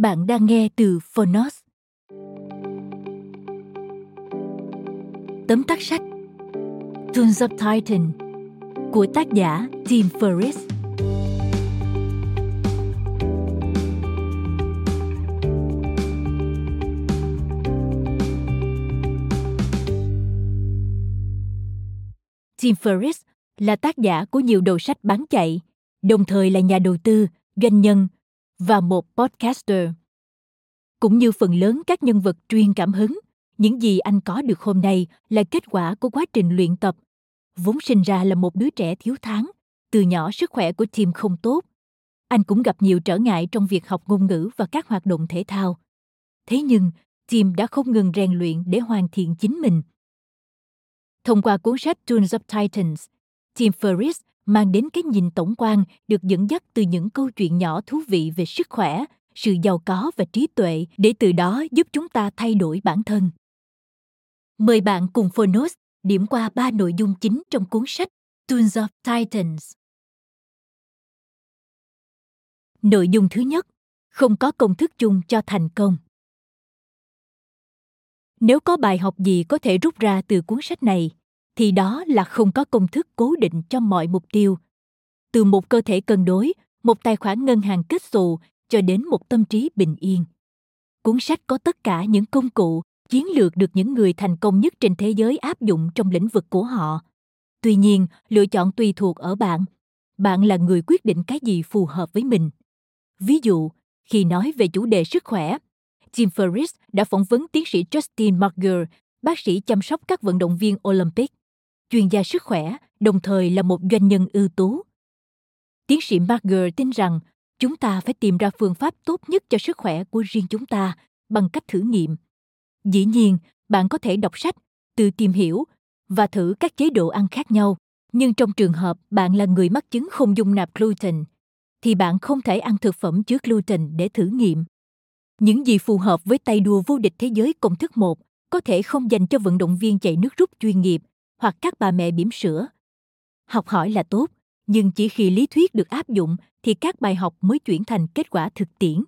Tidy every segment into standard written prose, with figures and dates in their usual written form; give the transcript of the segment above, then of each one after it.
Bạn đang nghe từ Phonos. Tóm tắt sách Tools of Titans của tác giả Tim Ferriss. Tim Ferriss là tác giả của nhiều đầu sách bán chạy, đồng thời là nhà đầu tư, doanh nhân và một podcaster. Cũng như phần lớn các nhân vật truyền cảm hứng, những gì anh có được hôm nay là kết quả của quá trình luyện tập. Vốn sinh ra là một đứa trẻ thiếu thốn, từ nhỏ sức khỏe của Tim không tốt. Anh cũng gặp nhiều trở ngại trong việc học ngôn ngữ và các hoạt động thể thao. Thế nhưng, Tim đã không ngừng rèn luyện để hoàn thiện chính mình. Thông qua cuốn sách Tools of Titans, Tim Ferriss mang đến cái nhìn tổng quan được dẫn dắt từ những câu chuyện nhỏ thú vị về sức khỏe, sự giàu có và trí tuệ để từ đó giúp chúng ta thay đổi bản thân. Mời bạn cùng Phonos điểm qua 3 nội dung chính trong cuốn sách Tools of Titans. Nội dung thứ nhất, không có công thức chung cho thành công. Nếu có bài học gì có thể rút ra từ cuốn sách này, thì đó là không có công thức cố định cho mọi mục tiêu. Từ một cơ thể cân đối, một tài khoản ngân hàng kết xù, cho đến một tâm trí bình yên. Cuốn sách có tất cả những công cụ, chiến lược được những người thành công nhất trên thế giới áp dụng trong lĩnh vực của họ. Tuy nhiên, lựa chọn tùy thuộc ở bạn. Bạn là người quyết định cái gì phù hợp với mình. Ví dụ, khi nói về chủ đề sức khỏe, Tim Ferriss đã phỏng vấn tiến sĩ Justin McGill, bác sĩ chăm sóc các vận động viên Olympic, chuyên gia sức khỏe, đồng thời là một doanh nhân ưu tú. Tiến sĩ Marger tin rằng chúng ta phải tìm ra phương pháp tốt nhất cho sức khỏe của riêng chúng ta bằng cách thử nghiệm. Dĩ nhiên, bạn có thể đọc sách, tự tìm hiểu và thử các chế độ ăn khác nhau. Nhưng trong trường hợp bạn là người mắc chứng không dung nạp gluten, thì bạn không thể ăn thực phẩm chứa gluten để thử nghiệm. Những gì phù hợp với tay đua vô địch thế giới công thức 1 có thể không dành cho vận động viên chạy nước rút chuyên nghiệp hoặc các bà mẹ bỉm sữa. Học hỏi là tốt, nhưng chỉ khi lý thuyết được áp dụng thì các bài học mới chuyển thành kết quả thực tiễn.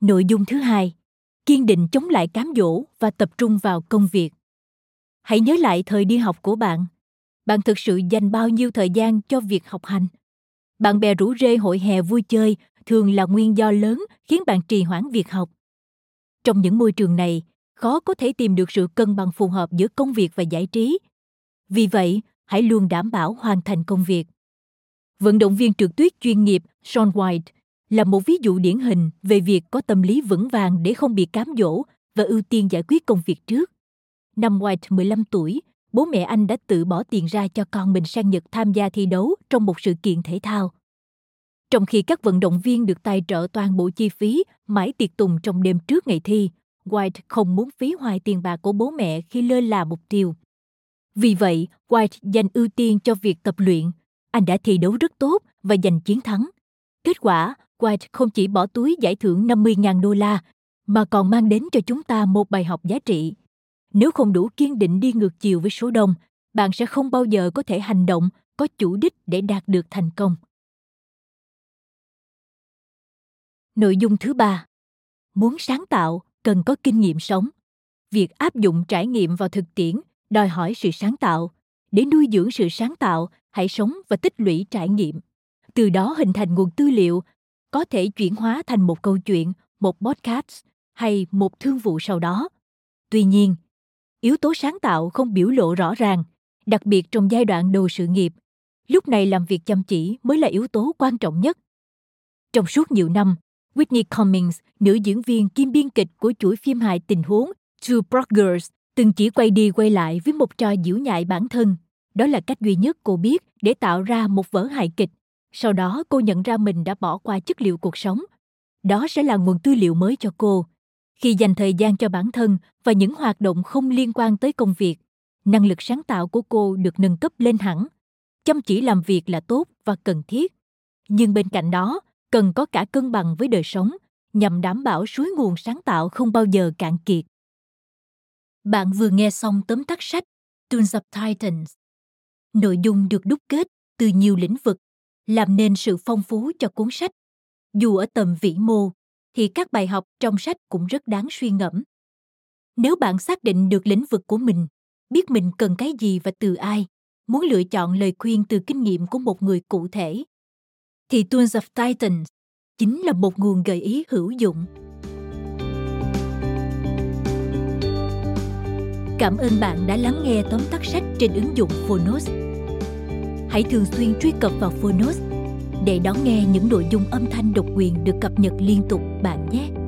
Nội dung thứ hai, kiên định chống lại cám dỗ và tập trung vào công việc. Hãy nhớ lại thời đi học của bạn. Bạn thực sự dành bao nhiêu thời gian cho việc học hành? Bạn bè rủ rê hội hè vui chơi thường là nguyên do lớn khiến bạn trì hoãn việc học. Trong những môi trường này, khó có thể tìm được sự cân bằng phù hợp giữa công việc và giải trí. Vì vậy, hãy luôn đảm bảo hoàn thành công việc. Vận động viên trượt tuyết chuyên nghiệp Shaun White là một ví dụ điển hình về việc có tâm lý vững vàng để không bị cám dỗ và ưu tiên giải quyết công việc trước. Năm White 15 tuổi, bố mẹ anh đã tự bỏ tiền ra cho con mình sang Nhật tham gia thi đấu trong một sự kiện thể thao. Trong khi các vận động viên được tài trợ toàn bộ chi phí, mãi tiệc tùng trong đêm trước ngày thi, White không muốn phí hoài tiền bạc của bố mẹ khi lơ là mục tiêu. Vì vậy, White dành ưu tiên cho việc tập luyện. Anh đã thi đấu rất tốt và giành chiến thắng. Kết quả, White không chỉ bỏ túi giải thưởng $50,000, mà còn mang đến cho chúng ta một bài học giá trị. Nếu không đủ kiên định đi ngược chiều với số đông, bạn sẽ không bao giờ có thể hành động, có chủ đích để đạt được thành công. Nội dung thứ ba, muốn sáng tạo cần có kinh nghiệm sống. Việc áp dụng trải nghiệm vào thực tiễn đòi hỏi sự sáng tạo. Để nuôi dưỡng sự sáng tạo, hãy sống và tích lũy trải nghiệm. Từ đó hình thành nguồn tư liệu, có thể chuyển hóa thành một câu chuyện, một podcast hay một thương vụ sau đó. Tuy nhiên, yếu tố sáng tạo không biểu lộ rõ ràng, đặc biệt trong giai đoạn đầu sự nghiệp. Lúc này làm việc chăm chỉ mới là yếu tố quan trọng nhất. Trong suốt nhiều năm, Whitney Cummings, nữ diễn viên kiêm biên kịch của chuỗi phim hài tình huống Two Girls, từng chỉ quay đi quay lại với một trò giễu nhại bản thân. Đó là cách duy nhất cô biết để tạo ra một vở hài kịch. Sau đó cô nhận ra mình đã bỏ qua chất liệu cuộc sống. Đó sẽ là nguồn tư liệu mới cho cô. Khi dành thời gian cho bản thân và những hoạt động không liên quan tới công việc, năng lực sáng tạo của cô được nâng cấp lên hẳn. Chăm chỉ làm việc là tốt và cần thiết. Nhưng bên cạnh đó, cần có cả cân bằng với đời sống nhằm đảm bảo suối nguồn sáng tạo không bao giờ cạn kiệt. Bạn vừa nghe xong tóm tắt sách Tools of Titans. Nội dung được đúc kết từ nhiều lĩnh vực, làm nên sự phong phú cho cuốn sách. Dù ở tầm vĩ mô, thì các bài học trong sách cũng rất đáng suy ngẫm. Nếu bạn xác định được lĩnh vực của mình, biết mình cần cái gì và từ ai, muốn lựa chọn lời khuyên từ kinh nghiệm của một người cụ thể, thì Tools of Titans chính là một nguồn gợi ý hữu dụng. Cảm ơn bạn đã lắng nghe tóm tắt sách trên ứng dụng Phonos. Hãy thường xuyên truy cập vào Phonos để đón nghe những nội dung âm thanh độc quyền được cập nhật liên tục bạn nhé.